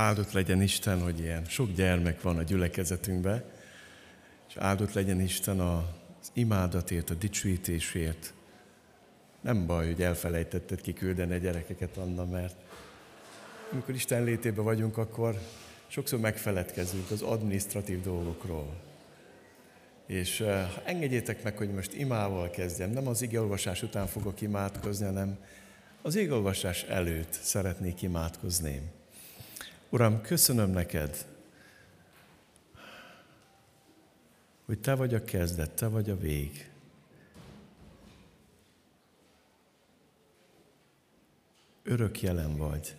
Áldott legyen Isten, hogy ilyen sok gyermek van a gyülekezetünkben, és áldott legyen Isten az imádatért, a dicsőítésért. Nem baj, hogy elfelejtetted kiküldeni a gyerekeket, Anna, mert amikor Isten létében vagyunk, akkor sokszor megfeledkezünk az adminisztratív dolgokról. És engedjétek meg, hogy most imával kezdjem. Nem az igeolvasás után fogok imádkozni, hanem az igeolvasás előtt szeretnék imádkozni. Uram, köszönöm neked, hogy te vagy a kezdet, te vagy a vég. Örök jelen vagy.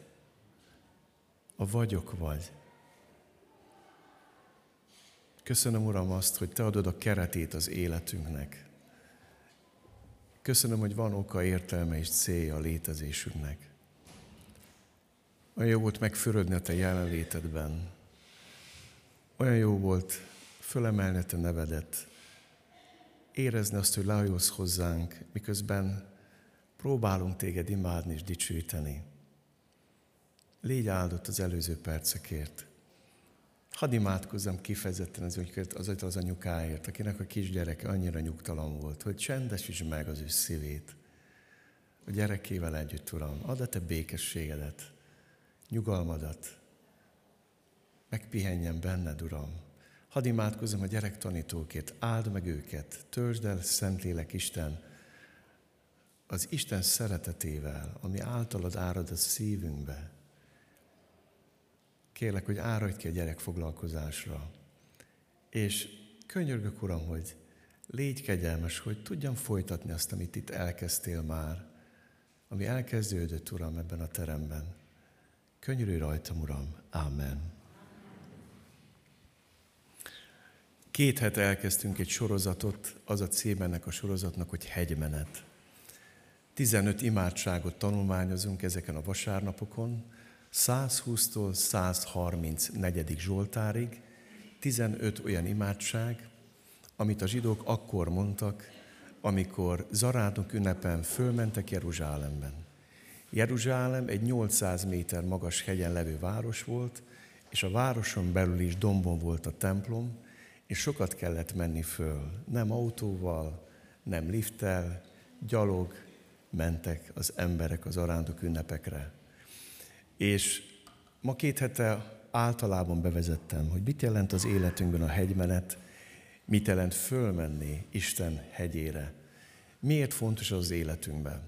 A vagyok vagy. Köszönöm, Uram, azt, hogy te adod a keretét az életünknek. Köszönöm, hogy van oka, értelme és célja a létezésünknek. Olyan jó volt megfürödni a te jelenlétedben. Olyan jó volt fölemelni a te nevedet. Érezni azt, hogy lehajolsz hozzánk, miközben próbálunk téged imádni és dicsőíteni. Légy áldott az előző percekért. Hadd imádkozzam kifejezetten azért az anyukáért, akinek a kisgyereke annyira nyugtalan volt, hogy csendesítsd meg az ő szívét. A gyerekével együtt, Uram, add a te békességedet, nyugalmadat. Megpihenjen benned, Uram. Hadd imádkozzam a gyerek tanítókért, áld meg őket, töltsd el, Szentlélek Isten, az Isten szeretetével, ami általad árad a szívünkbe. Kérlek, hogy áradj ki a gyerek foglalkozásra. És könyörgök, Uram, hogy légy kegyelmes, hogy tudjam folytatni azt, amit itt elkezdtél már, ami elkezdődött, Uram, ebben a teremben. Könyörülj rajtam, Uram. Ámen. 2 hete elkezdtünk egy sorozatot, az a cím ennek a sorozatnak, hogy Hegymenet. 15 imádságot tanulmányozunk ezeken a vasárnapokon, 120-tól 134. Zsoltárig, 15 olyan imádság, amit a zsidók akkor mondtak, amikor Zarádok ünnepen fölmentek Jeruzsálemben. Jeruzsálem egy 800 méter magas hegyen levő város volt, és a városon belül is dombon volt a templom, és sokat kellett menni föl. Nem autóval, nem lifttel, gyalog mentek az emberek az Zarándok ünnepekre. És ma 2 hete általában bevezettem, hogy mit jelent az életünkben a hegymenet, mit jelent fölmenni Isten hegyére. Miért fontos az életünkben?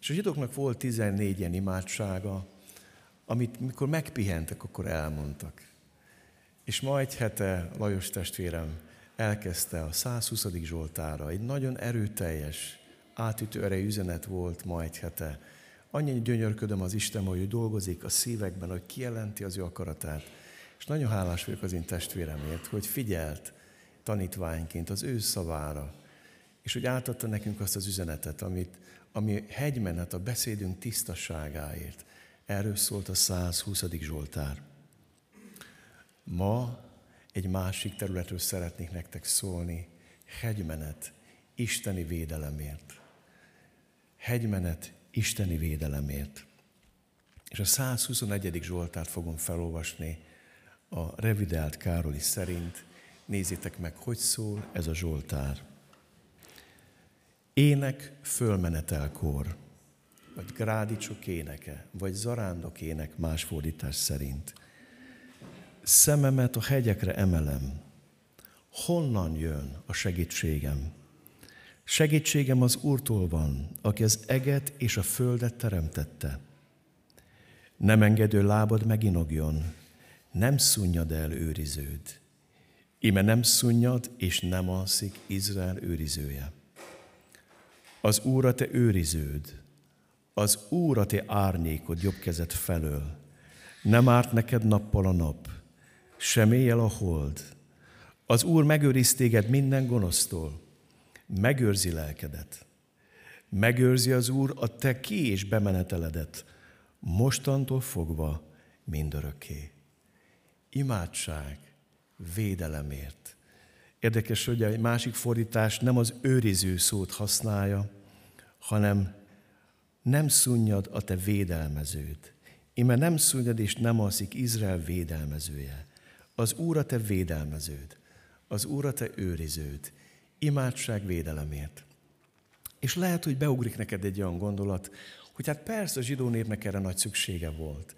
És a zsidóknak volt 14 ilyen imádsága, amit mikor megpihentek, akkor elmondtak. És ma egy hete Lajos testvérem elkezdte a 120. Zsoltára. Egy nagyon erőteljes, átütő erejű üzenet volt ma egy hete. Annyi gyönyörködöm az Isten, hogy ő dolgozik a szívekben, hogy kijelenti az ő akaratát. És nagyon hálás vagyok az én testvéremért, hogy figyelt tanítványként az ő szavára, és hogy átadta nekünk azt az üzenetet, ami hegymenet a beszédünk tisztaságáért. Erről szólt a 120. Zsoltár. Ma egy másik területről szeretnék nektek szólni. Hegymenet, isteni védelemért. Hegymenet, isteni védelemért. És a 121. Zsoltárt fogom felolvasni a revideált Károli szerint. Nézzétek meg, hogy szól ez a Zsoltár. Ének fölmenetelkor, vagy grádicsok éneke, vagy zarándok ének más fordítás szerint. Szememet a hegyekre emelem. Honnan jön a segítségem? Segítségem az Úrtól van, aki az eget és a földet teremtette. Nem engedő lábad meginogjon, nem szunnyad el őriződ. Íme nem szunnyad és nem alszik Izrael őrizője. Az Úr a te őriződ, az Úr a te árnyékod jobb kezed felől. Nem árt neked nappal a nap, sem éjjel a hold. Az Úr megőriz téged minden gonosztól. Megőrzi lelkedet. Megőrzi az Úr a te ki- és bemeneteledet, mostantól fogva mindörökké. Imádság védelemért. Érdekes, hogy egy másik fordítás nem az őriző szót használja, hanem nem szunnyad a te védelmeződ. Íme nem szünyed és nem alszik Izrael védelmezője. Az Úr a te védelmeződ, az Úr a te őriződ, imádság védelemért. És lehet, hogy beugrik neked egy olyan gondolat, hogy hát persze a zsidó népnek erre nagy szüksége volt,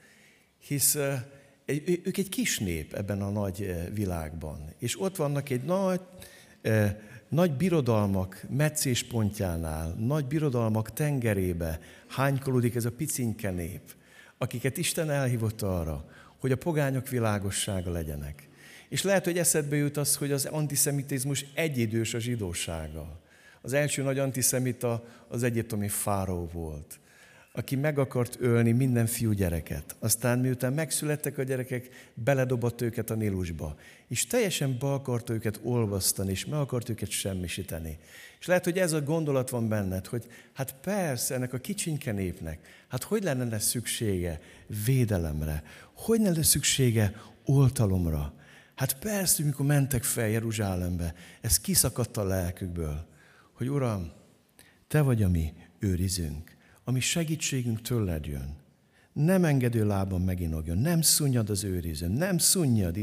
hisz ők egy kis nép ebben a nagy világban, és ott vannak egy nagy birodalmak meccéspontjánál, nagy birodalmak tengerébe hánykolódik ez a picinke nép, akiket Isten elhívott arra, hogy a pogányok világossága legyenek. És lehet, hogy eszedbe jut az, hogy az antiszemitizmus egyidős a zsidósággal. Az első nagy antiszemita az egyiptomi fáraó volt, aki meg akart ölni minden fiú gyereket. Aztán miután megszülettek a gyerekek, beledobott őket a Nílusba, és teljesen be akart őket olvasztani, és meg akart őket semmisíteni. És lehet, hogy ez a gondolat van benned, hogy hát persze ennek a kicsinke népnek, hát hogy lenne szüksége védelemre, hogy lenne szüksége oltalomra. Hát persze, mikor mentek fel Jeruzsálembe, ez kiszakadt a lelkükből, hogy Uram, Te vagy a mi őrizünk, a mi segítségünk tőled jön. Nem engedő lábon meginogjon, nem szunnyad az őriző, nem szunnyad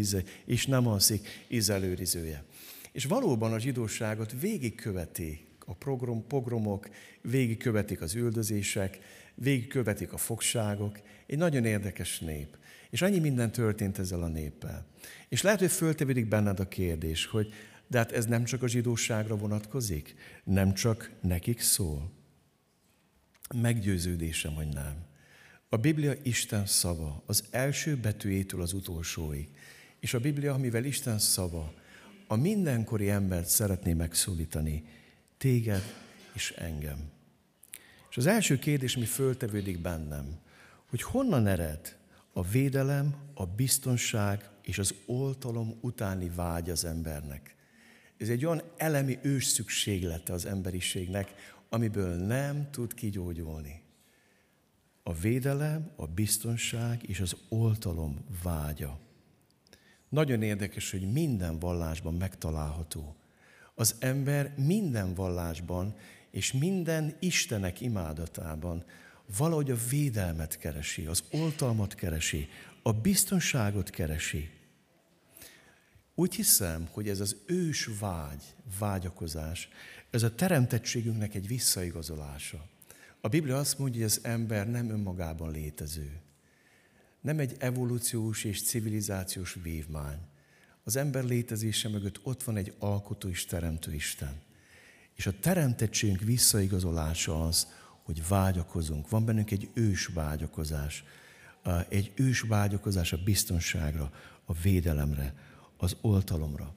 és nem alszik Izrael őrizője. És valóban a zsidóságot végigkövetik a pogromok, végigkövetik az üldözések, végigkövetik a fogságok. Egy nagyon érdekes nép. És annyi minden történt ezzel a néppel. És lehet, hogy föltevődik benned a kérdés, hogy de hát ez nem csak a zsidóságra vonatkozik, nem csak nekik szól. Meggyőződésem, hogy nem. A Biblia Isten szava, az első betűjétől az utolsóig. És a Biblia, mivel Isten szava, a mindenkori embert szeretné megszólítani, téged és engem. És az első kérdés, mi föltevődik bennem, hogy honnan ered a védelem, a biztonság és az oltalom utáni vágy az embernek. Ez egy olyan elemi ős szükséglete az emberiségnek, amiből nem tud kigyógyulni. A védelem, a biztonság és az oltalom vágya. Nagyon érdekes, hogy minden vallásban megtalálható. Az ember minden vallásban és minden Istenek imádatában valahogy a védelmet keresi, az oltalmat keresi, a biztonságot keresi. Úgy hiszem, hogy ez az ős vágy, vágyakozás, ez a teremtettségünknek egy visszaigazolása. A Biblia azt mondja, hogy az ember nem önmagában létező. Nem egy evolúciós és civilizációs vívmány. Az ember létezése mögött ott van egy alkotó és teremtő Isten. És a teremtettségünk visszaigazolása az, hogy vágyakozunk. Van bennünk egy ős vágyakozás. Egy ős vágyakozás a biztonságra, a védelemre, az oltalomra.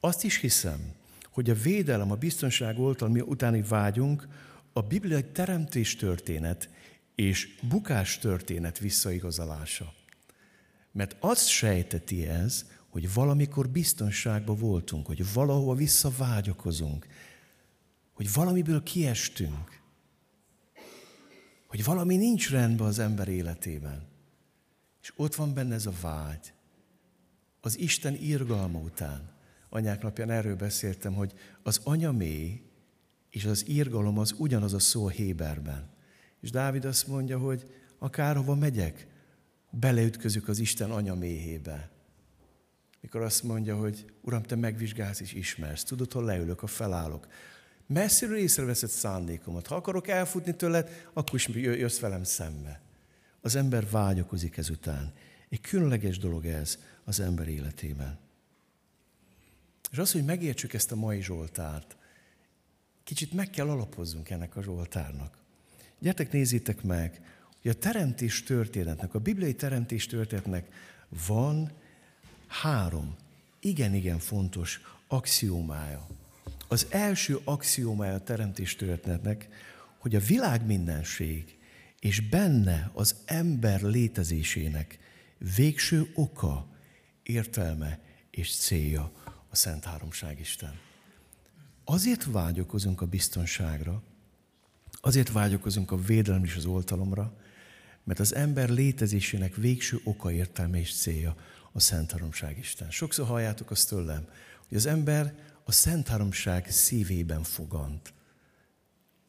Azt is hiszem, hogy a védelem, a biztonság oltalmi utáni vágyunk a bibliai teremtéstörténet és bukástörténet visszaigazolása. Mert azt sejteti ez, hogy valamikor biztonságban voltunk, hogy valahova visszavágyakozunk, hogy valamiből kiestünk, hogy valami nincs rendben az ember életében. És ott van benne ez a vágy. Az Isten irgalma után. Anyák napján erről beszéltem, hogy az anya mély és az irgalom az ugyanaz a szó a héberben. És Dávid azt mondja, hogy akárhova megyek, beleütközök az Isten anya méhébe. Mikor azt mondja, hogy Uram, te megvizsgálsz és ismersz, tudod, hol leülök, ha felállok. Messziről észreveszed szándékomat. Ha akarok elfutni tőled, akkor is jössz velem szembe. Az ember vágyakozik ezután. Egy különleges dolog ez az ember életében. És az, hogy megértsük ezt a mai Zsoltárt, kicsit meg kell alapozzunk ennek a Zsoltárnak. Gyertek, nézzétek meg, hogy a teremtés történetnek, a bibliai teremtés történetnek van 3 igen-igen fontos axiómája. Az első axiómája a teremtés történetnek, hogy a világ mindenség és benne az ember létezésének végső oka, értelme és célja a Szent Háromság Isten. Azért vágyakozunk a biztonságra, azért vágyakozunk a védelem és az oltalomra, mert az ember létezésének végső oka, értelme és célja a Szent Háromság Isten. Sokszor halljátok azt tőlem, hogy az ember a Szent Háromság szívében fogant.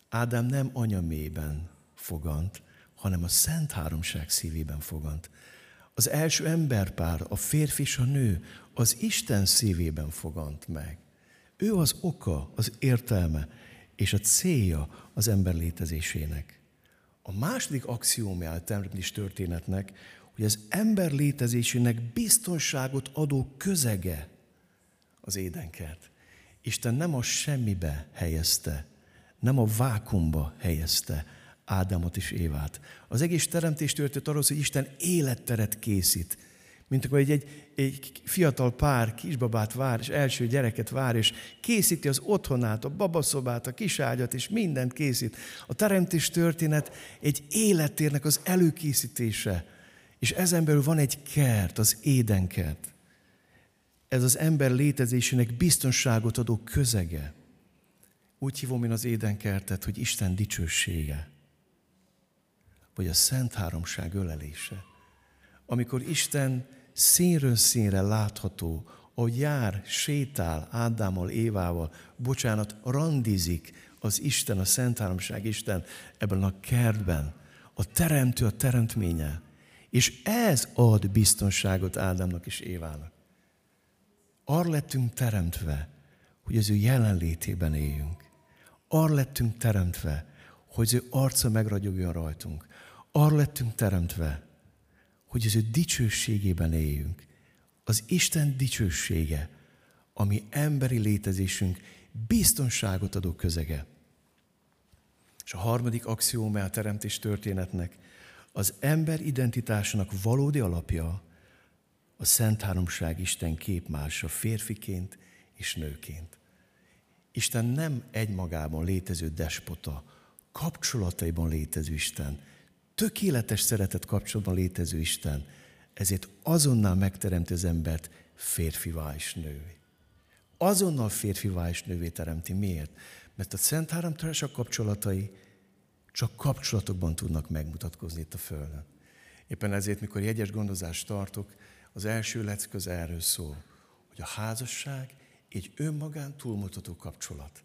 Ádám nem anya méhében fogant, hanem a Szent Háromság szívében fogant. Az első emberpár, a férfi és a nő, az Isten szívében fogant meg. Ő az oka, az értelme és a célja az ember létezésének. A második axiómja a teremtés történetnek, hogy az ember létezésének biztonságot adó közege az édenkert. Isten nem a semmibe helyezte, nem a vákumba helyezte Ádámot és Évát. Az egész teremtés történet arról, hogy Isten életteret készít. Mint akkor egy fiatal pár kisbabát vár, és első gyereket vár, és készíti az otthonát, a babaszobát, a kiságyat, és mindent készít. A teremtés történet egy élettérnek az előkészítése. És ezen belül van egy kert, az édenkert. Ez az ember létezésének biztonságot adó közege. Úgy hívom én az édenkertet, hogy Isten dicsősége, vagy a Szent Háromság ölelése. Amikor Isten színről színre látható, ahogy jár, sétál Ádámmal, Évával, bocsánat, randizik az Isten, a Szent Háromság Isten ebben a kertben, a teremtő, a teremtménye. És ez ad biztonságot Ádámnak és Évának. Arra lettünk teremtve, hogy az ő jelenlétében éljünk. Arra lettünk teremtve, hogy az ő arca megragyogjon rajtunk. Arra lettünk teremtve, hogy az ő dicsőségében éljünk. Az Isten dicsősége, ami emberi létezésünk biztonságot adó közege. És a harmadik axióma a teremtés történetnek, az ember identitásának valódi alapja a Szent Háromság Isten képmása férfiként és nőként. Isten nem egymagában létező despota, kapcsolataiban létező Isten, tökéletes szeretet kapcsolatban létező Isten, ezért azonnal megteremti az embert férfivá és nővé. Azonnal férfivá és nővé teremti. Miért? Mert a Szent Háromság kapcsolatai csak kapcsolatokban tudnak megmutatkozni itt a Földön. Éppen ezért, mikor jegyes gondozást tartok, az első lecköz erről szól, hogy a házasság egy önmagán túlmutató kapcsolat.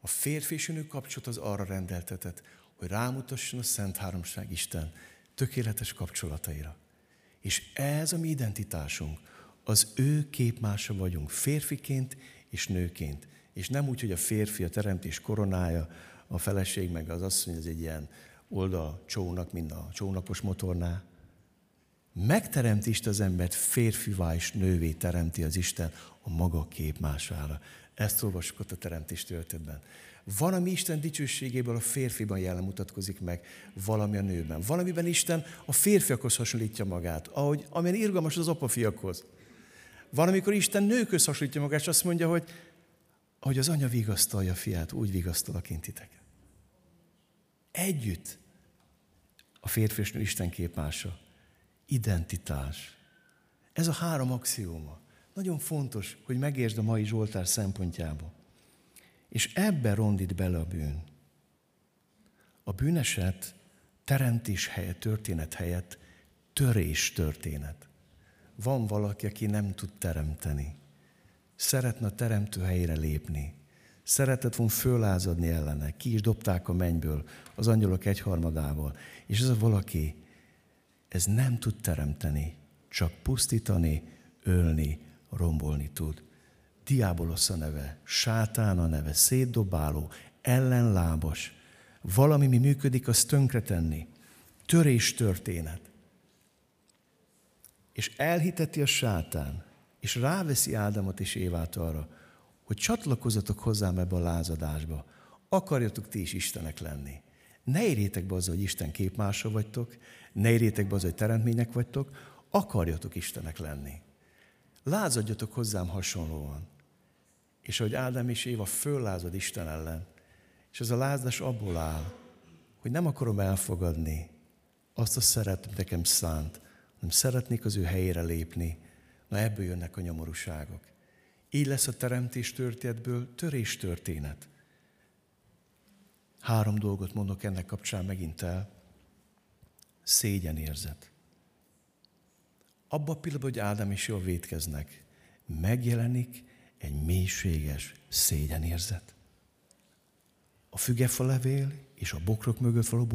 A férfi és nő kapcsolat az arra rendeltetett, hogy rámutasson a Szent Háromság Isten tökéletes kapcsolataira. És ez a mi identitásunk, az ő képmása vagyunk, férfiként és nőként. És nem úgy, hogy a férfi a teremtés koronája, a feleség meg az asszony, ez egy ilyen oldalcsónak, mint a csónakos motornál. Megteremti Isten az embert, férfivá és nővé teremti az Isten a maga képmására. Ezt olvassuk ott a teremtés történetben. Valami Isten dicsőségéből a férfiban jelen mutatkozik meg, valami a nőben. Valamiben Isten a férfiakhoz hasonlítja magát, amilyen irgalmas az apafiakhoz. Valamikor Isten nőkhöz hasonlítja magát, és azt mondja, hogy ahogy az anya vigasztalja a fiát, úgy vigasztalak én titeket. Együtt a férfi és nő Isten képmása. Identitás. Ez a három axióma. Nagyon fontos, hogy megértsd a mai Zsoltár szempontjából. És ebbe rondít bele a bűn. A bűneset teremtés helyett, történet helyett törés történet. Van valaki, aki nem tud teremteni. Szeretne a teremtő helyére lépni. Szeretett volna fölázadni ellene. Ki is dobták a mennyből, az angyalok egyharmadával. És ez a valaki, ez nem tud teremteni, csak pusztítani, ölni, rombolni tud. Diábolosz a neve, sátán a neve, szétdobáló, ellenlábas. Valami, mi működik, azt tönkretenni. Törés történet. És elhiteti a sátán, és ráveszi Ádámot és Évát arra, hogy csatlakozzatok hozzám ebbe a lázadásba, akarjatok ti is istenek lenni. Ne érjétek be azzal, hogy Isten képmása vagytok, ne érjétek be azzal, hogy teremtmények vagytok, akarjatok istenek lenni. Lázadjatok hozzám hasonlóan. És ahogy Ádám és Éva föllázad Isten ellen, és ez a lázadás abból áll, hogy nem akarom elfogadni azt a szeretet nekem szánt, hanem szeretnék az ő helyére lépni. Na ebből jönnek a nyomorúságok. Így lesz a teremtés történetből törés történet. Három dolgot mondok ennek kapcsán megint el. Szégyenérzet. Abban a pillanatban, hogy Ádám és Éva vétkeznek, megjelenik egy mélységes szégyenérzet. A fügefa levél és a bokrok mögött való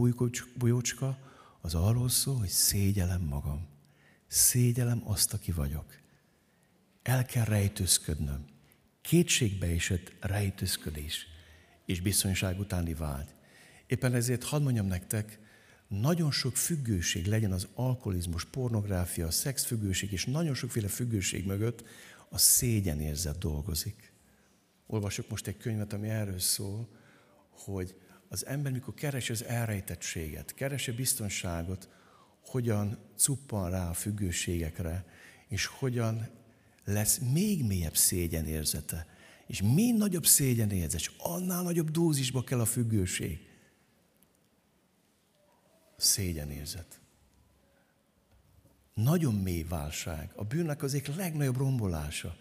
bújócska, az arról szól, hogy szégyellem magam. Szégyellem azt, aki vagyok. El kell rejtőzködnöm. Kétségbe esett rejtőzködés és biztonság utáni vágy. Éppen ezért hadd mondjam nektek, nagyon sok függőség, legyen az alkoholizmus, pornográfia, szexfüggőség és nagyon sokféle függőség mögött a szégyenérzet dolgozik. Olvasok most egy könyvet, ami erről szól, hogy az ember, mikor keresi az elrejtettséget, keresi biztonságot, hogyan cuppan rá a függőségekre, és hogyan lesz még mélyebb szégyenérzete. És még nagyobb szégyenérzet, és annál nagyobb dózisba kell a függőség. Szégyenérzet. Nagyon mély válság. A bűnnek az egyik legnagyobb rombolása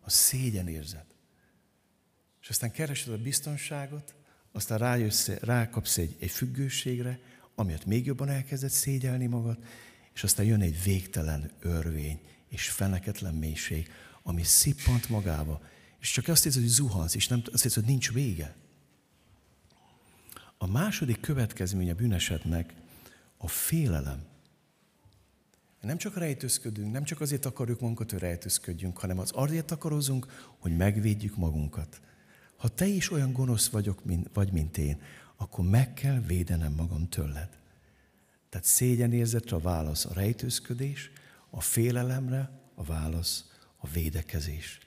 a szégyenérzet. És aztán keresed a biztonságot, aztán rákapsz egy függőségre, amiatt még jobban elkezded szégyelni magad, és aztán jön egy végtelen örvény és feneketlen mélység, ami szippant magába, és csak azt érzed, hogy zuhansz, és nem azt érzed, hogy nincs vége. A második következménye a bűnesetnek a félelem. Nem csak rejtőzködünk, nem csak azért akarjuk magunkat, hogy rejtőzködjünk, hanem azért akarozunk, hogy megvédjük magunkat. Ha te is olyan gonosz vagy, mint én, akkor meg kell védenem magam tőled. Tehát szégyenérzetre a válasz a rejtőzködés, a félelemre a válasz a védekezés.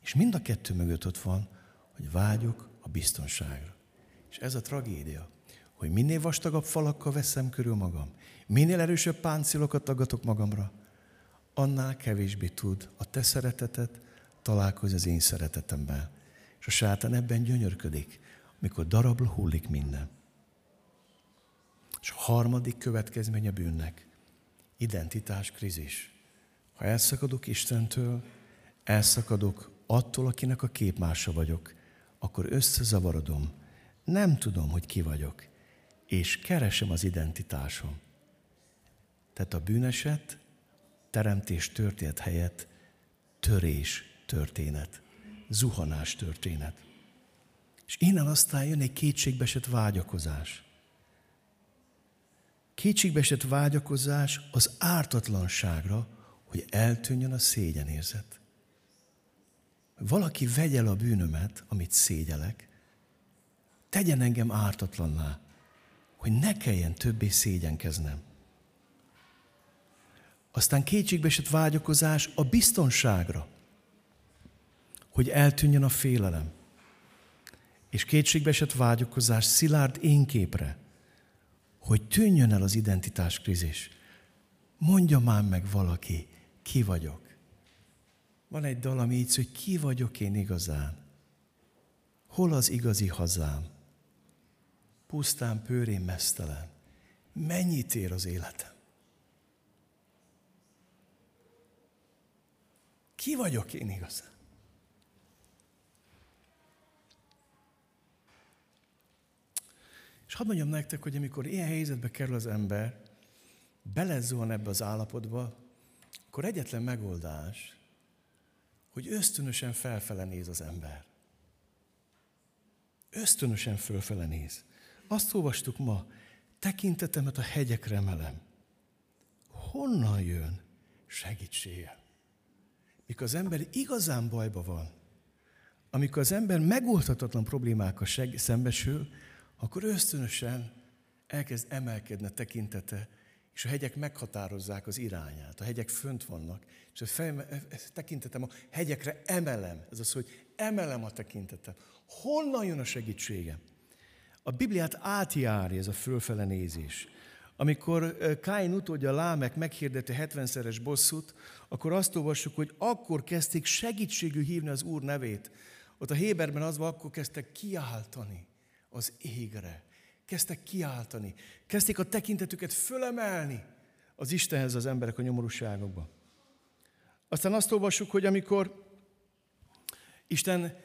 És mind a kettő mögött ott van, hogy vágyok a biztonságra. És ez a tragédia, hogy minél vastagabb falakkal veszem körül magam, minél erősebb páncélokat aggatok magamra, annál kevésbé tud a te szereteted találkozni az én szeretetemben. És a sátán ebben gyönyörködik, amikor darabra hullik minden. És a harmadik következmény a bűnnek, identitáskrízis. Ha elszakadok Istentől, elszakadok attól, akinek a képmása vagyok, akkor összezavarodom, nem tudom, hogy ki vagyok, és keresem az identitásom. Tehát a bűneset, teremtés történet helyett törés történet, zuhanás történet. És innen aztán jön egy kétségbeesett vágyakozás. Kétségbeesett vágyakozás az ártatlanságra, hogy eltűnjön a szégyenérzet. Valaki vegye el a bűnömet, amit szégyelek, tegyen engem ártatlanná, hogy ne kelljen többé szégyenkeznem. Aztán kétségbeesett vágyakozás a biztonságra, hogy eltűnjön a félelem. És kétségbeesett vágyakozás szilárd énképre, hogy tűnjön el az identitáskrízis. Mondja már meg valaki, ki vagyok. Van egy dal, ami így szól, hogy ki vagyok én igazán? Hol az igazi hazám? Pusztán pőrén meztelen. Mennyit ér az életem? Ki vagyok én igazán? És hadd mondjam nektek, hogy amikor ilyen helyzetbe kerül az ember, belezuhan ebbe az állapotba, akkor egyetlen megoldás, hogy ösztönösen felfele néz az ember. Ösztönösen felfele néz. Azt olvastuk ma, tekintetemet a hegyekre emelem. Honnan jön segítsége? Mikor az ember igazán bajba van, amikor az ember megoldhatatlan problémákkal szembesül, akkor ösztönösen elkezd emelkedni a tekintete, és a hegyek meghatározzák az irányát. A hegyek fönt vannak, és tekintetem a hegyekre emelem. Ez az, hogy emelem a tekintetem. Honnan jön a segítségem? A Bibliát átjárja ez a fölfele nézés. Amikor Káin utódja Lámek meghirdette 70-szeres bosszút, akkor azt olvassuk, hogy akkor kezdték segítségül hívni az Úr nevét. Ott a Héberben az van, akkor kezdtek kiáltani az égre. Kezdtek kiáltani, kezdték a tekintetüket fölemelni az Istenhez az emberek a nyomorúságokban. Aztán azt olvassuk, hogy amikor Isten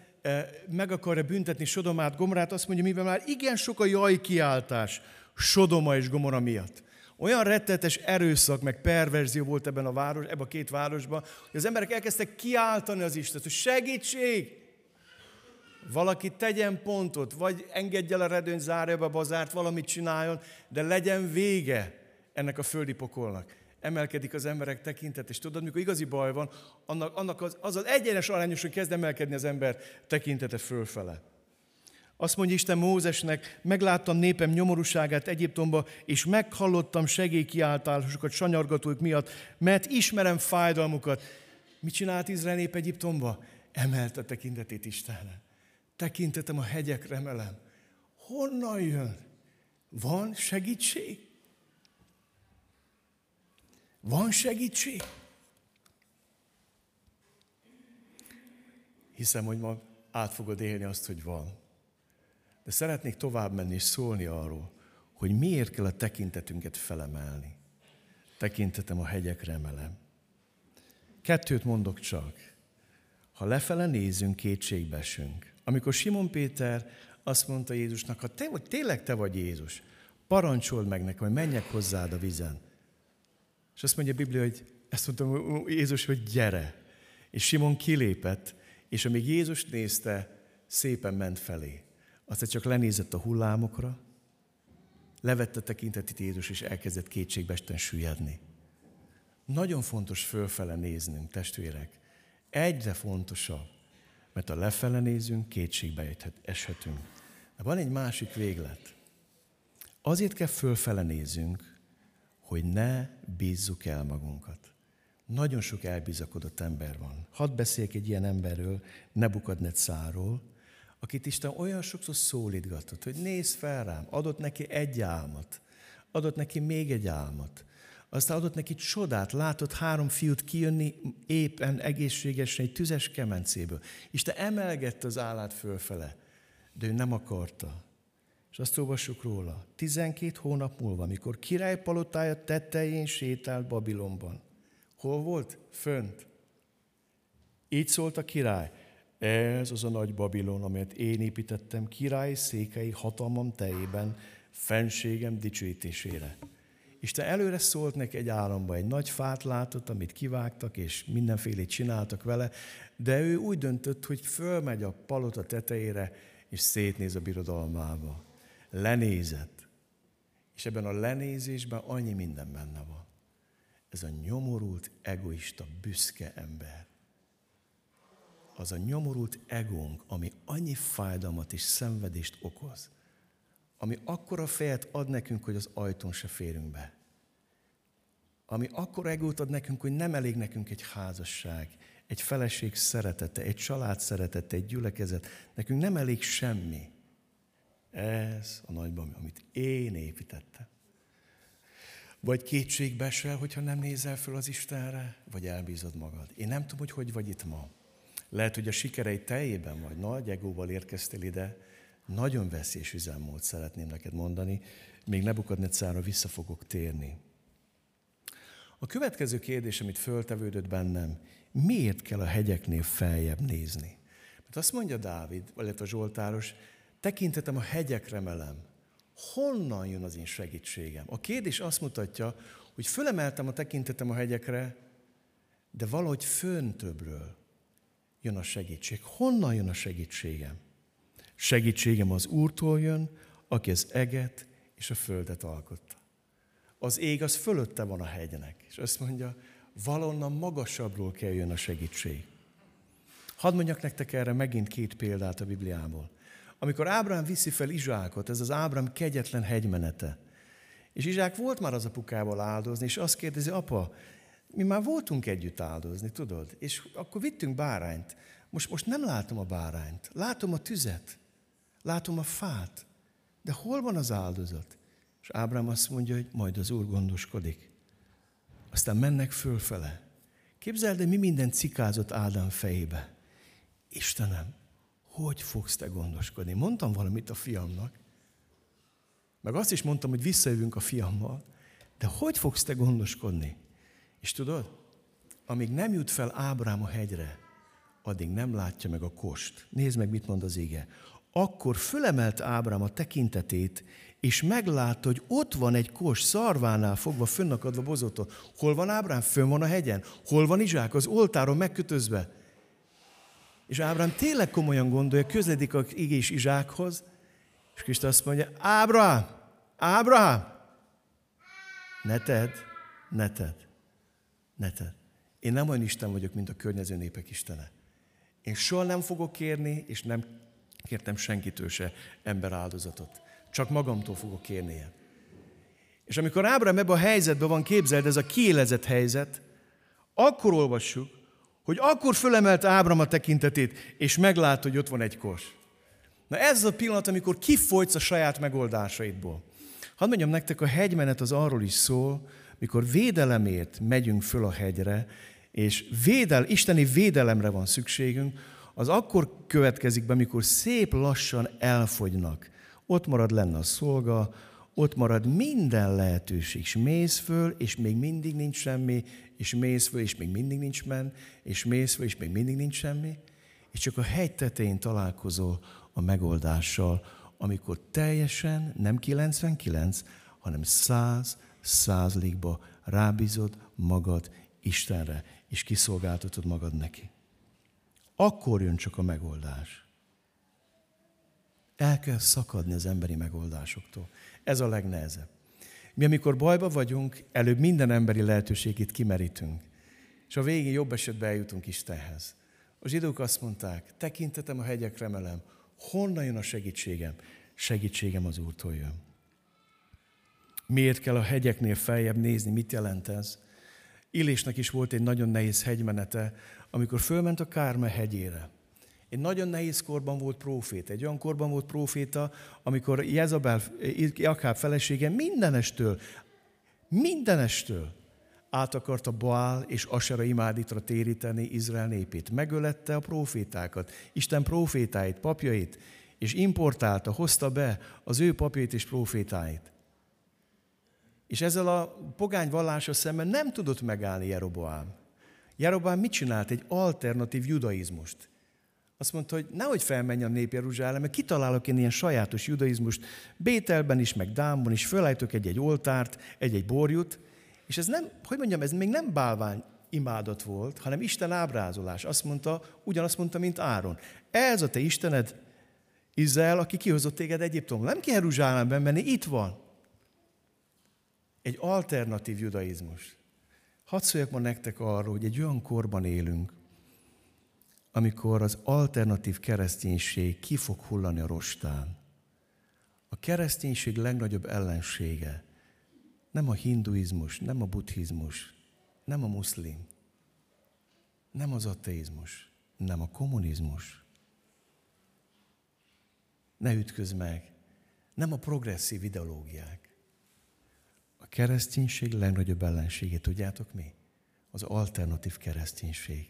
meg akarja büntetni Sodomát, Gomorát, azt mondja, mivel már igen sok a jaj kiáltás Sodoma és Gomora miatt. Olyan rettetes erőszak, meg perverzió volt ebben a két városban, hogy az emberek elkezdtek kiáltani az Istent, hogy segítség! Valaki tegyen pontot, vagy engedje el a redőny, zárja be a bazárt, valamit csináljon, de legyen vége ennek a földi pokolnak. Emelkedik az emberek tekintet, és tudod, mikor igazi baj van, annak az egyenes arányosan kezd emelkedni az ember tekintete fölfele. Azt mondja Isten Mózesnek, megláttam népem nyomorúságát Egyiptomba, és meghallottam segélykiáltásokat sanyargatóik miatt, mert ismerem fájdalmukat. Mit csinált Izrael nép Egyiptomba? Emelte tekintetét Istenre. Tekintetem a hegyekre emelem. Honnan jön? Van segítség? Van segítség? Hiszem, hogy ma át fogod élni azt, hogy van. De szeretnék tovább menni és szólni arról, hogy miért kell a tekintetünket felemelni. Tekintetem a hegyekre emelem. Kettőt mondok csak. Ha lefele nézünk, kétségbe esünk. Amikor Simon Péter azt mondta Jézusnak, ha tényleg te vagy Jézus, parancsold meg nekem, hogy menjek hozzád a vízen. És azt mondja a Biblia, hogy ezt mondtam Jézus, hogy gyere. És Simon kilépett, és amíg Jézus nézte, szépen ment felé. Aztán csak lenézett a hullámokra, levette tekintetét Jézus, és elkezdett kétségbeesten süllyedni. Nagyon fontos fölfele néznünk, testvérek. Egyre fontosabb, mert ha lefele nézünk, kétségbe eshetünk. De van egy másik véglet. Azért kell fölfele nézünk, hogy ne bízzuk el magunkat. Nagyon sok elbizakodott ember van. Hadd beszéljek egy ilyen emberről, Nebukadnecárról, akit Isten olyan sokszor szólítgatott, hogy nézz fel rám, adott neki egy álmat, adott neki még egy álmat, aztán adott neki csodát, látott 3 fiút kijönni éppen egészségesen egy tüzes kemencéből. Isten emelgette az állát fölfele, de ő nem akarta. És azt olvassuk róla, 12 hónap múlva, mikor királypalotája tetején sétált Babilonban. Hol volt? Fönt. Így szólt a király. Ez az a nagy Babilon, amelyet én építettem királyi székei hatalmam tejében, fenségem dicsőítésére. Isten előre szólt neki egy álomba, egy nagy fát látott, amit kivágtak, és mindenfélét csináltak vele, de ő úgy döntött, hogy fölmegy a palota tetejére, és szétnéz a birodalmába. Lenézett. És ebben a lenézésben annyi minden benne van. Ez a nyomorult, egoista, büszke ember. Az a nyomorult egónk, ami annyi fájdalmat és szenvedést okoz, ami akkora fejet ad nekünk, hogy az ajtón se férünk be. Ami akkora egót ad nekünk, hogy nem elég nekünk egy házasság, egy feleség szeretete, egy család szeretete, egy gyülekezet. Nekünk nem elég semmi. Ez a nagyban, amit én építettem. Vagy kétségbe esel, hogyha nem nézel föl az Istenre, vagy elbízod magad. Én nem tudom, hogy hogy vagy itt ma. Lehet, hogy a sikerei teljében vagy, nagy egóval érkeztél ide. Nagyon veszélyes üzemmód szeretném neked mondani. Még Nebukadnecárra vissza fogok térni. A következő kérdés, amit föltevődött bennem, miért kell a hegyeknél feljebb nézni? Mert azt mondja Dávid, illetve a Zsoltáros, tekintetem a hegyekre emelem. Honnan jön az én segítségem? A kérdés azt mutatja, hogy fölemeltem a tekintetem a hegyekre, de valahogy föntöbbről jön a segítség. Honnan jön a segítségem? Segítségem az Úrtól jön, aki az eget és a földet alkotta. Az ég az fölötte van a hegynek. És azt mondja, valonnan magasabbról kell jön a segítség. Hadd mondjak nektek erre megint 2 példát a Bibliából. Amikor Ábrám viszi fel Izsákot, ez az Ábrám kegyetlen hegymenete. És Izsák volt már az apukával áldozni, és azt kérdezi, apa, mi már voltunk együtt áldozni, tudod? És akkor vittünk bárányt. Most nem látom a bárányt. Látom a tüzet. Látom a fát. De hol van az áldozat? És Ábrám azt mondja, hogy majd az Úr gondoskodik. Aztán mennek fölfele. Képzeld, de mi minden cikázott Ádám fejébe. Istenem, hogy fogsz te gondoskodni? Mondtam valamit a fiamnak. Meg azt is mondtam, hogy visszajövünk a fiammal. De hogy fogsz te gondoskodni? És tudod, amíg nem jut fel Ábrám a hegyre, addig nem látja meg a kost. Nézd meg, mit mond az ige. Akkor fölemelt Ábrám a tekintetét, és meglátta, hogy ott van egy kost, szarvánál fogva, fönnakadva bozótól. Hol van Ábrám? Fönn van a hegyen. Hol van Izsák? Az oltáron megkötözve. És Ábrám tényleg komolyan gondolja, közledik az ige is Izsákhoz, és Isten azt mondja, Ábrám! Ábrám! Ne tedd. Én nem olyan Isten vagyok, mint a környező népek Istene. Én soha nem fogok kérni, és nem kértem senkitől se emberáldozatot. Csak magamtól fogok kérni ilyet. És amikor Ábrám ebben a helyzetben van, képzeld, ez a kiélezett helyzet, akkor olvassuk, hogy akkor fölemelt Ábrám a tekintetét, és meglát, hogy ott van egy kors. Na ez az a pillanat, amikor kifogysz a saját megoldásaidból. Hadd mondjam nektek, a hegymenet az arról is szól, mikor védelemért megyünk föl a hegyre, és isteni védelemre van szükségünk, az akkor következik be, mikor szép lassan elfogynak. Ott marad lenne a szolga, ott marad minden lehetőség, és mész föl, és még mindig nincs semmi, és mész föl, és még mindig nincs és mész föl, és még mindig nincs semmi, és csak a hegy tetején találkozol a megoldással, amikor teljesen nem 99, hanem 100%-ba rábízod magad Istenre, és kiszolgáltatod magad neki. Akkor jön csak a megoldás. El kell szakadni az emberi megoldásoktól. Ez a legnehezebb. Mi, amikor bajba vagyunk, előbb minden emberi lehetőségét kimerítünk, és a végén jobb esetben eljutunk Istenhez. A zsidók azt mondták, tekintetem a hegyekre emelem, honnan jön a segítségem? Segítségem az Úrtól jön. Miért kell a hegyeknél feljebb nézni, mit jelent ez? Illésnek is volt egy nagyon nehéz hegymenete, amikor fölment a Kármel hegyére. Egy nagyon nehéz korban volt próféta. Egy olyan korban volt próféta, amikor Jakáb felesége mindenestől át akarta Baál és Asera imáditra téríteni Izrael népét. Megölette a prófétákat, Isten prófétáit, papjait, és importálta, hozta be az ő papjait és prófétáit. És ezzel a pogány vallása szemben nem tudott megállni Jeroboám. Jeroboám mit csinált? Egy alternatív judaizmust. Azt mondta, hogy nehogy felmenjen a nép Jeruzsálembe, mert kitalálok én ilyen sajátos judaizmust, Bételben is, meg Dánban is, fölállítok egy-egy oltárt, egy-egy borjút, és ez nem, hogy mondjam, ez még nem bálvány imádat volt, hanem Isten ábrázolás. Ugyanazt mondta, mint Áron. Ez a te Istened, Izrael, aki kihozott téged Egyiptomból. Nem kell Jeruzsálemben menni, itt van. Egy alternatív judaizmus. Hadd szóljak ma nektek arról, hogy egy olyan korban élünk, amikor az alternatív kereszténység ki fog hullani a rostán. A kereszténység legnagyobb ellensége nem a hinduizmus, nem a buddhizmus, nem a muszlim, nem az ateizmus, nem a kommunizmus. Ne ütközz meg, nem a progresszív ideológiák. A kereszténység legnagyobb ellenségét, tudjátok mi? Az alternatív kereszténység,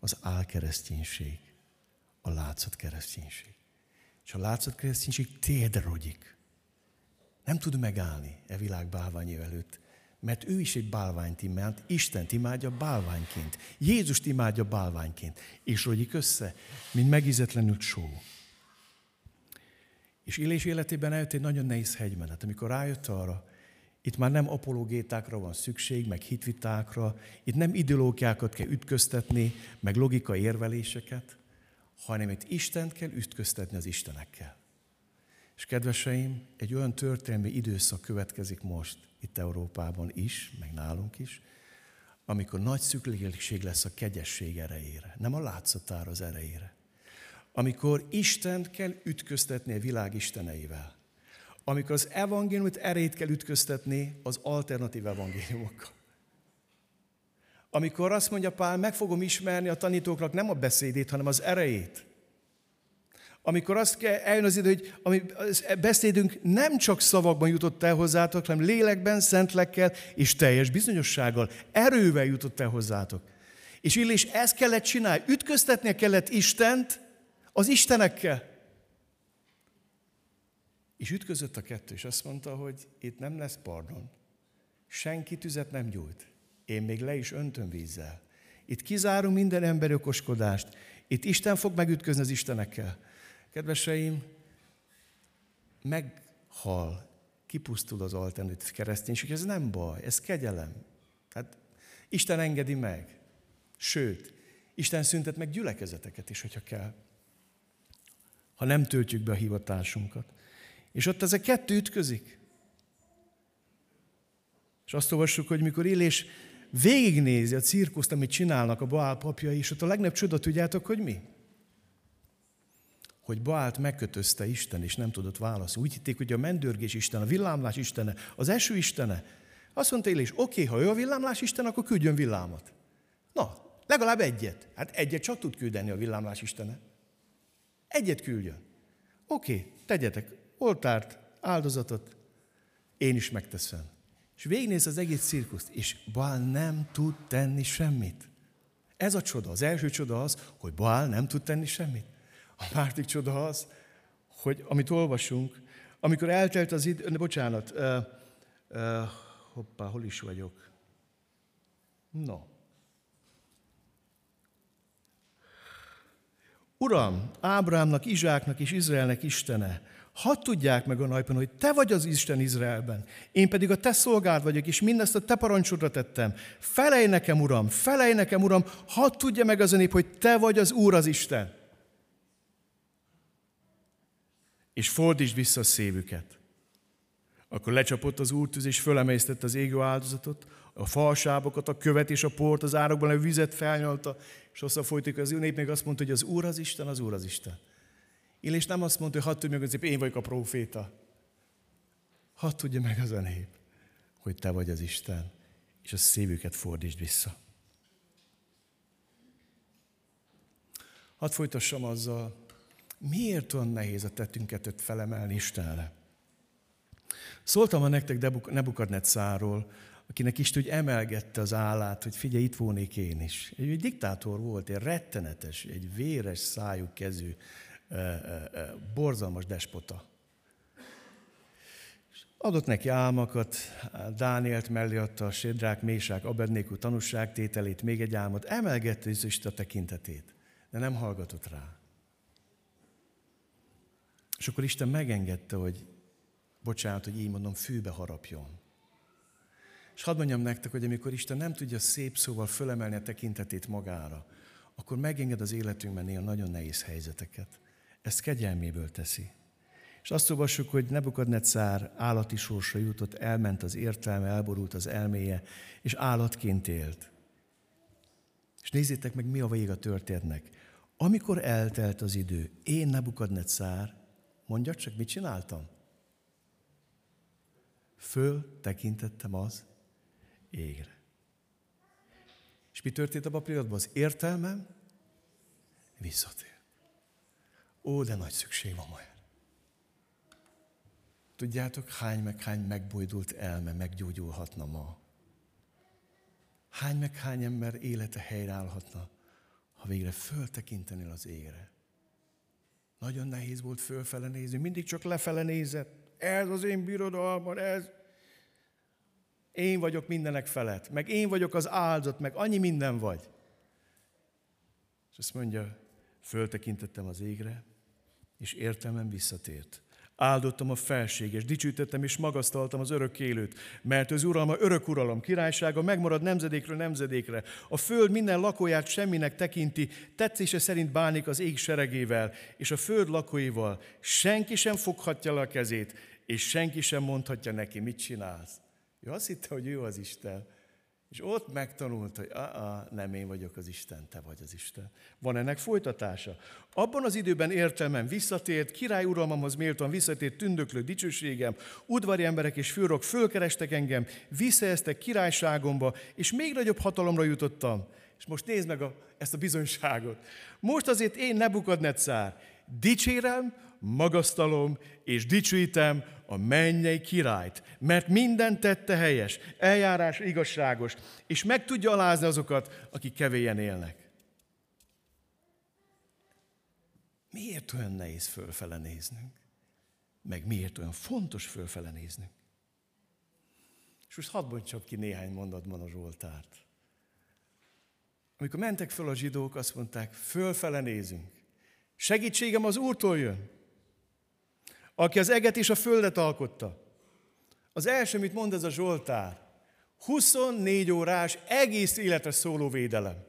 az álkereszténység, a látszatkereszténység. És a látszatkereszténység térdre rogyik. Nem tud megállni e világ bálványével előtt, mert ő is egy bálványt imád, Istent imádja bálványként, Jézust imádja bálványként, és rogyik össze, mint megízetlenült só. És Illés életében eljött egy nagyon nehéz hegymenet, amikor rájött arra, itt már nem apologétákra van szükség, meg hitvitákra, itt nem ideológiákat kell ütköztetni, meg logikai érveléseket, hanem itt Istent kell ütköztetni az Istenekkel. És kedveseim, egy olyan történelmi időszak következik most, itt Európában is, meg nálunk is, amikor nagy szükség lesz a kegyesség erejére, nem a látszatára az erejére. Amikor Istent kell ütköztetni a világ isteneivel. Amikor az evangéliumot erejét kell ütköztetni az alternatív evangéliumokkal. Amikor azt mondja Pál, meg fogom ismerni a tanítóknak nem a beszédét, hanem az erejét. Amikor azt kell eljön az idő, hogy ami beszédünk nem csak szavakban jutott el hozzátok, hanem lélekben, szentlekkel és teljes bizonyossággal, erővel jutott el hozzátok. És Illés ezt kellett csinálni, ütköztetnie kellett Istent az Istenekkel. És ütközött a kettő, és azt mondta, hogy itt nem lesz pardon. Senki tüzet nem gyújt. Én még le is öntöm vízzel. Itt kizárom minden emberi okoskodást. Itt Isten fog megütközni az Istenekkel. Kedveseim, meghal, kipusztul az alternatív kereszténység. Ez nem baj, ez kegyelem. Hát Isten engedi meg. Sőt, Isten szüntet meg gyülekezeteket is, hogyha kell. Ha nem töltjük be a hivatásunkat. És ott ez a kettő ütközik. És azt olvassuk, hogy mikor Illés végignézi a cirkuszt, amit csinálnak a Baál papjai, és ott a legnagyobb csoda, tudjátok, hogy mi? Hogy Baált megkötözte Isten, és nem tudott válaszolni. Úgy hitték, hogy a mendörgés istene, a villámlás istene, az eső istene. Azt mondta Illés, oké, ha ő a villámlás isten, akkor küldjön villámot. Na, legalább egyet. Hát egyet csak tud küldeni a villámlás istene. Egyet küldjön. Oké, tegyetek oltárt, áldozatot, én is megteszem. És végignéz az egész cirkuszt, és Baál nem tud tenni semmit. Ez a csoda. Az első csoda az, hogy Baál nem tud tenni semmit. A második csoda az, hogy amit olvasunk, amikor eltelt az idő... hol is vagyok? Uram, Ábrámnak, Izsáknak és Izraelnek Istene, hadd tudják meg a népben, hogy Te vagy az Isten Izraelben, én pedig a Te szolgád vagyok, és mindezt a Te parancsodra tettem. Felej nekem, Uram, hadd tudja meg az a nép, hogy Te vagy az Úr az Isten. És fordítsd vissza a szívüket. Akkor lecsapott az úrtűz, és fölemésztette az égő áldozatot, a falsábokat, a követ és a port, az árokban a vizet felnyalta, és hozzafolytik az nép, még azt mondta, hogy az Úr az Isten, az Úr az Isten. Illés nem azt mondta, hogy hadd tudja meg az nép, én vagyok a próféta. Hadd tudja meg az a nép, hogy Te vagy az Isten, és a szívüket fordítsd vissza. Hadd folytassam azzal, miért olyan nehéz a tettünket felemelni Istenre? Szóltam a nektek Nebukadnecárról, akinek Isten úgy emelgette az állát, hogy figyelj, itt volnék én is. Egy diktátor volt, egy rettenetes, egy véres szájú kezű, borzalmas despota. És adott neki álmakat, Dánielt mellé adta, a Sédrák, Mésák, Abednékó tanúságtételét, még egy álmat, emelgette Isten a tekintetét, de nem hallgatott rá. És akkor Isten megengedte, hogy így mondom, fűbe harapjon. És hadd mondjam nektek, hogy amikor Isten nem tudja szép szóval fölemelni a tekintetét magára, akkor megenged az életünkben ilyen nagyon nehéz helyzeteket. Ezt kegyelméből teszi. És azt olvassuk, hogy Nebukadnecár állati sorsra jutott, elment az értelme, elborult az elméje, és állatként élt. És nézzétek meg, mi a vége történetnek. Amikor eltelt az idő, én Nebukadnecár, mondjad csak, mit csináltam? Föl tekintettem az égre. És mi történt abban a pillanatban? Az értelmem visszatért. Ó, de nagy szükség van majd. Tudjátok, hány megbojdult elme meggyógyulhatna ma? Hány ember élete helyreállhatna, ha végre föltekintenél az égre? Nagyon nehéz volt fölfele nézni, mindig csak lefele nézett. Ez az én birodalmam, ez. Én vagyok mindenek felett, meg én vagyok az áldott, meg annyi minden vagy. És azt mondja, föltekintettem az égre, és értelmem visszatért. Áldottam a felséges, dicsőítettem és magasztaltam az örök élőt, mert az uralma örök uralom, királysága megmarad nemzedékről nemzedékre. A föld minden lakóját semminek tekinti, tetszése szerint bánik az ég seregével és a föld lakóival. Senki sem foghatja le a kezét, és senki sem mondhatja neki, mit csinálsz. Ő azt hitte, hogy ő az Isten. És ott megtanult, hogy nem én vagyok az Isten, te vagy az Isten. Van ennek folytatása. Abban az időben értelmem visszatért, király uralmamhoz méltóan visszatért tündöklő dicsőségem, udvari emberek és főrök fölkerestek engem, visszaeztek királyságomba, és még nagyobb hatalomra jutottam. És most nézd meg ezt a bizonyságot. Most azért én Nebukadnecár, dicsérem, magasztalom és dicsőítem a mennyei királyt, mert minden tette helyes, eljárás igazságos, és meg tudja alázni azokat, akik kevélyen élnek. Miért olyan nehéz fölfele néznünk? Meg miért olyan fontos fölfele néznünk? És most hadd mondjam ki néhány mondatban a Zsoltárt. Amikor mentek föl a zsidók, azt mondták, fölfele nézünk. Segítségem az Úrtól jön, aki az eget és a földet alkotta. Az első, amit mond ez a Zsoltár, 24 órás, egész életre szóló védelem.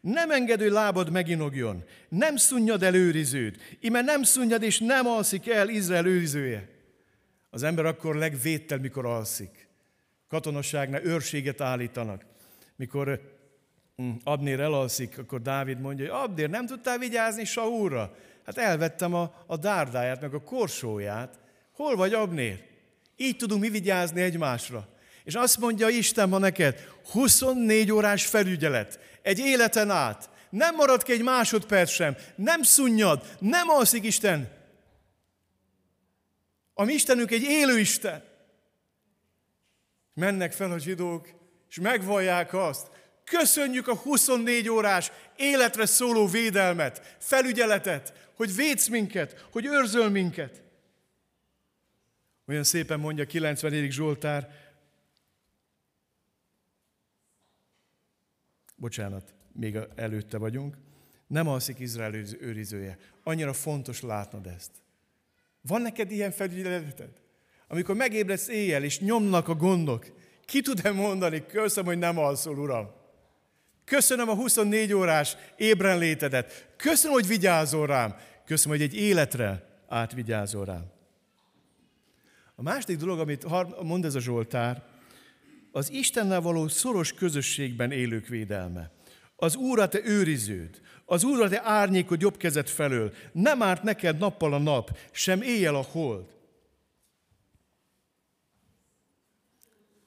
Nem engedő lábad meginogjon, nem szunnyad el őriződ, íme nem szunnyad és nem alszik el Izrael őrizője. Az ember akkor legvédtel, mikor alszik. katonasságnál őrséget állítanak. Mikor Abnér elalszik, akkor Dávid mondja, hogy Abnér, nem tudtál vigyázni Saulra? Hát elvettem a dárdáját, meg a korsóját. Hol vagy, Abnér? Így tudunk mi vigyázni egymásra. És azt mondja Isten ma neked, 24 órás felügyelet, egy életen át. Nem marad ki egy másodperc sem, nem szunnyad, nem alszik Isten. A mi Istenünk egy élő Isten. Mennek fel a zsidók, és megvallják azt. Köszönjük a 24 órás életre szóló védelmet, felügyeletet, hogy védsz minket, hogy őrzöl minket. Olyan szépen mondja 94. Zsoltár. Bocsánat, még előtte vagyunk. Nem alszik Izrael őrizője. Annyira fontos látnod ezt. Van neked ilyen felügyeleted? Amikor megébredsz éjjel, és nyomnak a gondok, ki tud-e mondani, köszönöm, hogy nem alszol, Uram? Köszönöm a 24 órás ébrenlétedet. Köszönöm, hogy vigyázol rám. Köszönöm, hogy egy életre átvigyázol rám. A második dolog, amit mond ez a Zsoltár, az Istennel való szoros közösségben élők védelme. Az Úr a te őriződ, az Úr a te árnyékod jobb kezed felől. Nem árt neked nappal a nap, sem éjjel a hold.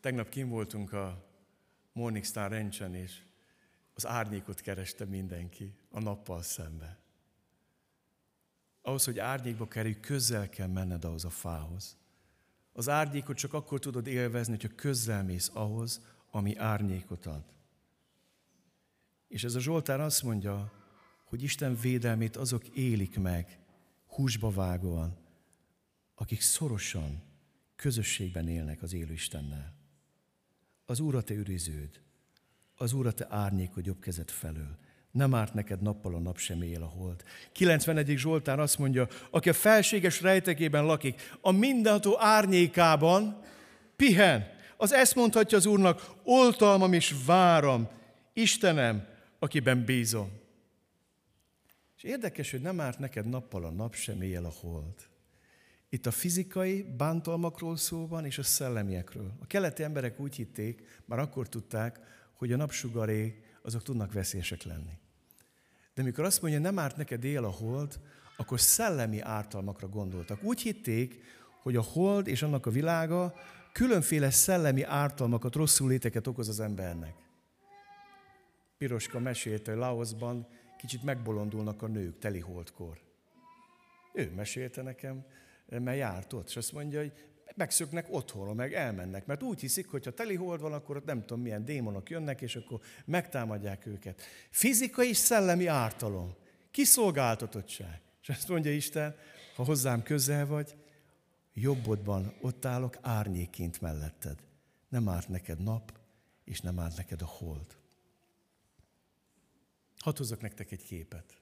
Tegnap kint voltunk a Morning Star Ranch-en, és az árnyékot kereste mindenki a nappal szembe. Ahhoz, hogy árnyékba kerülj, közel kell menned ahhoz a fához. Az árnyékot csak akkor tudod élvezni, hogyha közel mész ahhoz, ami árnyékot ad. És ez a Zsoltár azt mondja, hogy Isten védelmét azok élik meg, húsba vágóan, akik szorosan, közösségben élnek az élő Istennel. Az Úr a te őriződ, az Úr a te árnyékod jobb kezed felől. Nem árt neked nappal a nap, sem éjjel a hold. 91. Zsoltár azt mondja, aki a felséges rejtekében lakik, a mindenható árnyékában pihen. Az ezt mondhatja az Úrnak, oltalmam és váram, Istenem, akiben bízom. És érdekes, hogy nem árt neked nappal a nap, sem éjjel a hold. Itt a fizikai bántalmakról szó van, és a szellemiekről. A keleti emberek úgy hitték, már akkor tudták, hogy a napsugarék, azok tudnak veszélyesek lenni. De mikor azt mondja, nem árt neked éjjel a hold, akkor szellemi ártalmakra gondoltak. Úgy hitték, hogy a hold és annak a világa különféle szellemi ártalmakat, rosszul léteket okoz az embernek. Piroska mesélte, hogy Laosban kicsit megbolondulnak a nők teli holdkor. Ő mesélte nekem, mert járt ott, és azt mondja, hogy megszöknek otthonról, meg elmennek, mert úgy hiszik, hogy ha teli hold van, akkor nem tudom milyen démonok jönnek, és akkor megtámadják őket. Fizikai és szellemi ártalom, kiszolgáltatottság. És azt mondja Isten, ha hozzám közel vagy, jobbodban ott állok árnyéként melletted. Nem árt neked nap, és nem árt neked a hold. Hadd hozzak nektek egy képet.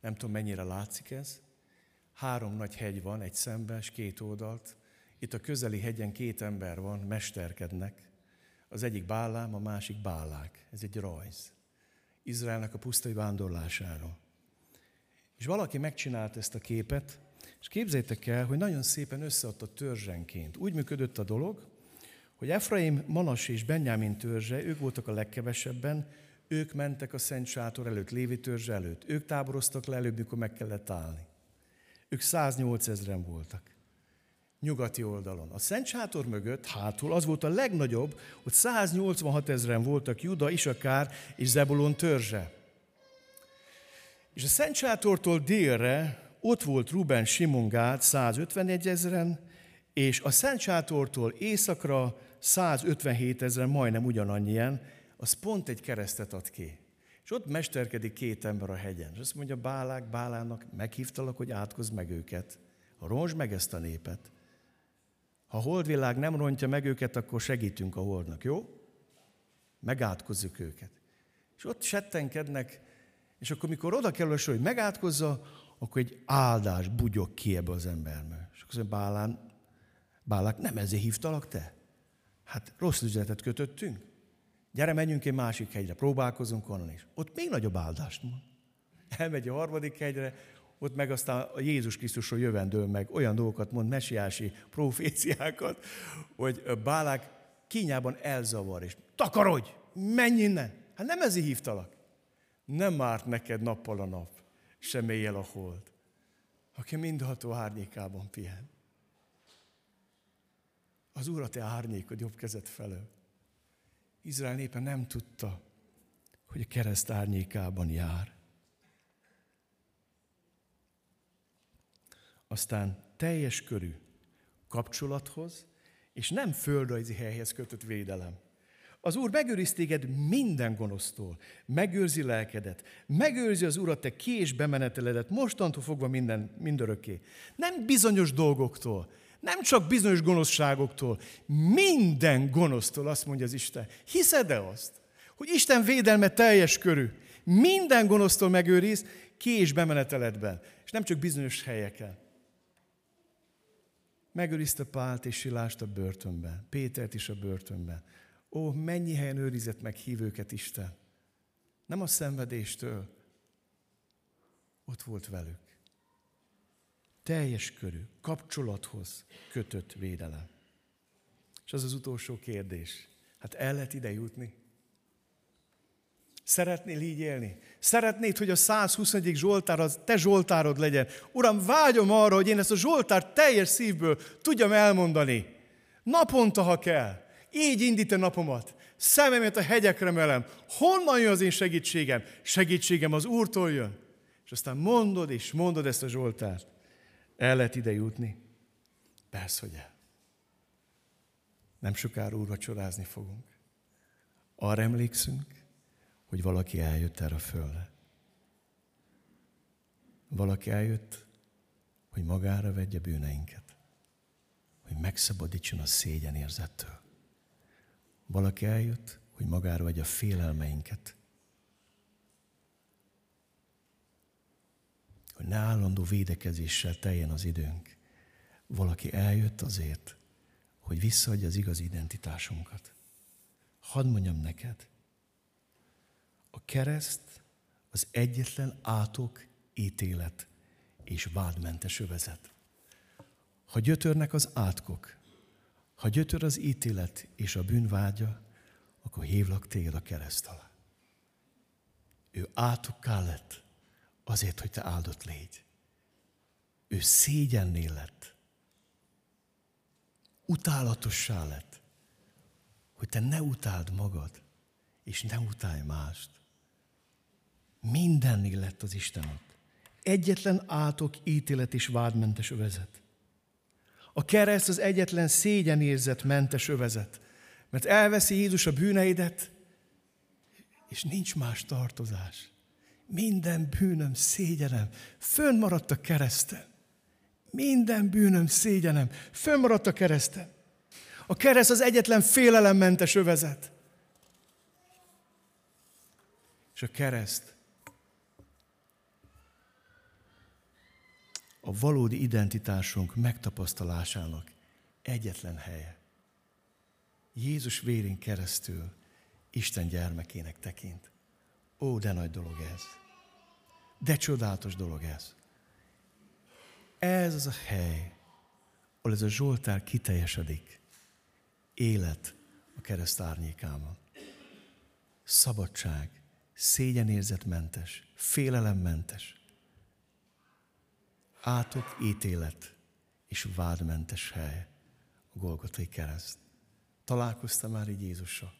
Nem tudom, mennyire látszik ez. 3 nagy hegy van, egy szemben, és 2 oldalt. Itt a közeli hegyen 2 ember van, mesterkednek. Az egyik Bálám, a másik Bálák. Ez egy rajz. Izraelnek a pusztai vándorlásáról. És valaki megcsinált ezt a képet, és képzeljétek el, hogy nagyon szépen összeadta törzsenként. Úgy működött a dolog, hogy Efraim, Manassé és Benjámin törzse, ők voltak a legkevesebben, ők mentek a Szent Sátor előtt, Lévi törzse előtt. Ők táboroztak le előbb, mikor meg kellett állni. Ők 108 000 voltak. Nyugati oldalon. A Szent Sátor mögött hátul az volt a legnagyobb, hogy 186 000 voltak Juda, Isakár és Zebulon törzse. És a Szent Sátortól délre ott volt Ruben, Simon, Gád 151 000, és a Szent Sátortól északra 157 000, majdnem ugyanannyian, az pont egy keresztet ad ki. És ott mesterkedik 2 ember a hegyen. És azt mondja, Bálák, Bálának, meghívtalak, hogy átkozd meg őket. Rontsd meg ezt a népet. Ha a holdvilág nem rontja meg őket, akkor segítünk a holdnak, jó? Megátkozzuk őket. És ott settenkednek, és akkor mikor oda kerül a sor, hogy megátkozza, akkor egy áldás bugyog ki ebbe az emberből. És akkor Bálák, nem ezért hívtalak te? Hát rossz üzletet kötöttünk. Gyere, menjünk egy másik hegyre, próbálkozunk onnan is. Ott még nagyobb áldást mond. Elmegy a harmadik hegyre, ott meg aztán a Jézus Krisztusról jövendől meg olyan dolgokat mond, mesiási proféciákat, hogy Bálák kínjában elzavar, és takarodj, menj innen. Hát nem ezért hívtalak. Nem árt neked nappal a nap, sem éjjel a hold, aki mindható árnyékában pihen. Az Úr a te árnyékod jobb kezed felől. Izrael népe nem tudta, hogy a kereszt árnyékában jár. Aztán teljes körű kapcsolathoz, és nem földrajzi helyhez kötött védelem. Az Úr megőriz téged minden gonosztól, megőrzi lelkedet, megőrzi az Úr a te ki- és bemeneteledet, mostantól fogva mindörökké. Nem bizonyos dolgoktól, nem csak bizonyos gonoszságoktól, minden gonosztól, azt mondja az Isten. Hiszed-e azt, hogy Isten védelme teljes körű, minden gonosztól megőriz ki- és bemeneteledben, és nem csak bizonyos helyeken. Megőrizte Pált és Silást a börtönben, Pétert is a börtönben. Ó, mennyi helyen őrizett meg hívőket Isten. Nem a szenvedéstől. Ott volt velük. Teljes körű, kapcsolathoz kötött védelem. És az az utolsó kérdés. Hát el lehet ide jutni? Szeretnél így élni? Szeretnéd, hogy a 121. Zsoltár az te Zsoltárod legyen? Uram, vágyom arra, hogy én ezt a Zsoltárt teljes szívből tudjam elmondani. Naponta, ha kell. Így indít a napomat. Szememet a hegyekre emelem. Honnan jön az én segítségem? Segítségem az Úrtól jön. És aztán mondod és mondod ezt a Zsoltárt. El lehet ide jutni? Persze, hogy el. Nem sokára úrvacsorázni fogunk. Arra emlékszünk, hogy valaki eljött erre a földre. Valaki eljött, hogy magára vegye bűneinket. Hogy megszabadítson a szégyenérzettől. Valaki eljött, hogy magára vegye a félelmeinket. Hogy ne állandó védekezéssel teljen az időnk. Valaki eljött azért, hogy visszaadja az igazi identitásunkat. Hadd mondjam neked, a kereszt az egyetlen átok, ítélet és vádmentes övezet. Ha gyötörnek az átkok, ha gyötör az ítélet és a bűnvágya, akkor hívlak téged a kereszt alá. Ő átokká lett azért, hogy te áldott légy. Ő szégyenné lett. Utálatossá lett, hogy te ne utáld magad, és ne utálj mást. Mindenné lett az Isten ott. Egyetlen átok, ítélet és vádmentes övezet. A kereszt az egyetlen szégyenérzet mentes övezet, mert elveszi Jézus a bűneidet, és nincs más tartozás. Minden bűnöm, szégyenem, fönnmaradt a kereszten. Minden bűnöm, szégyenem, fönnmaradt a kereszten. A kereszt az egyetlen félelemmentes övezet. És a kereszt a valódi identitásunk megtapasztalásának egyetlen helye. Jézus vérén keresztül Isten gyermekének tekint. Ó, de nagy dolog ez! De csodálatos dolog ez! Ez az a hely, ahol ez a Zsoltár kiteljesedik. Élet a kereszt árnyékában. Szabadság, szégyenérzetmentes, félelemmentes. Átok, ítélet és vádmentes hely a Golgotai kereszt. Találkoztam már így Jézussal.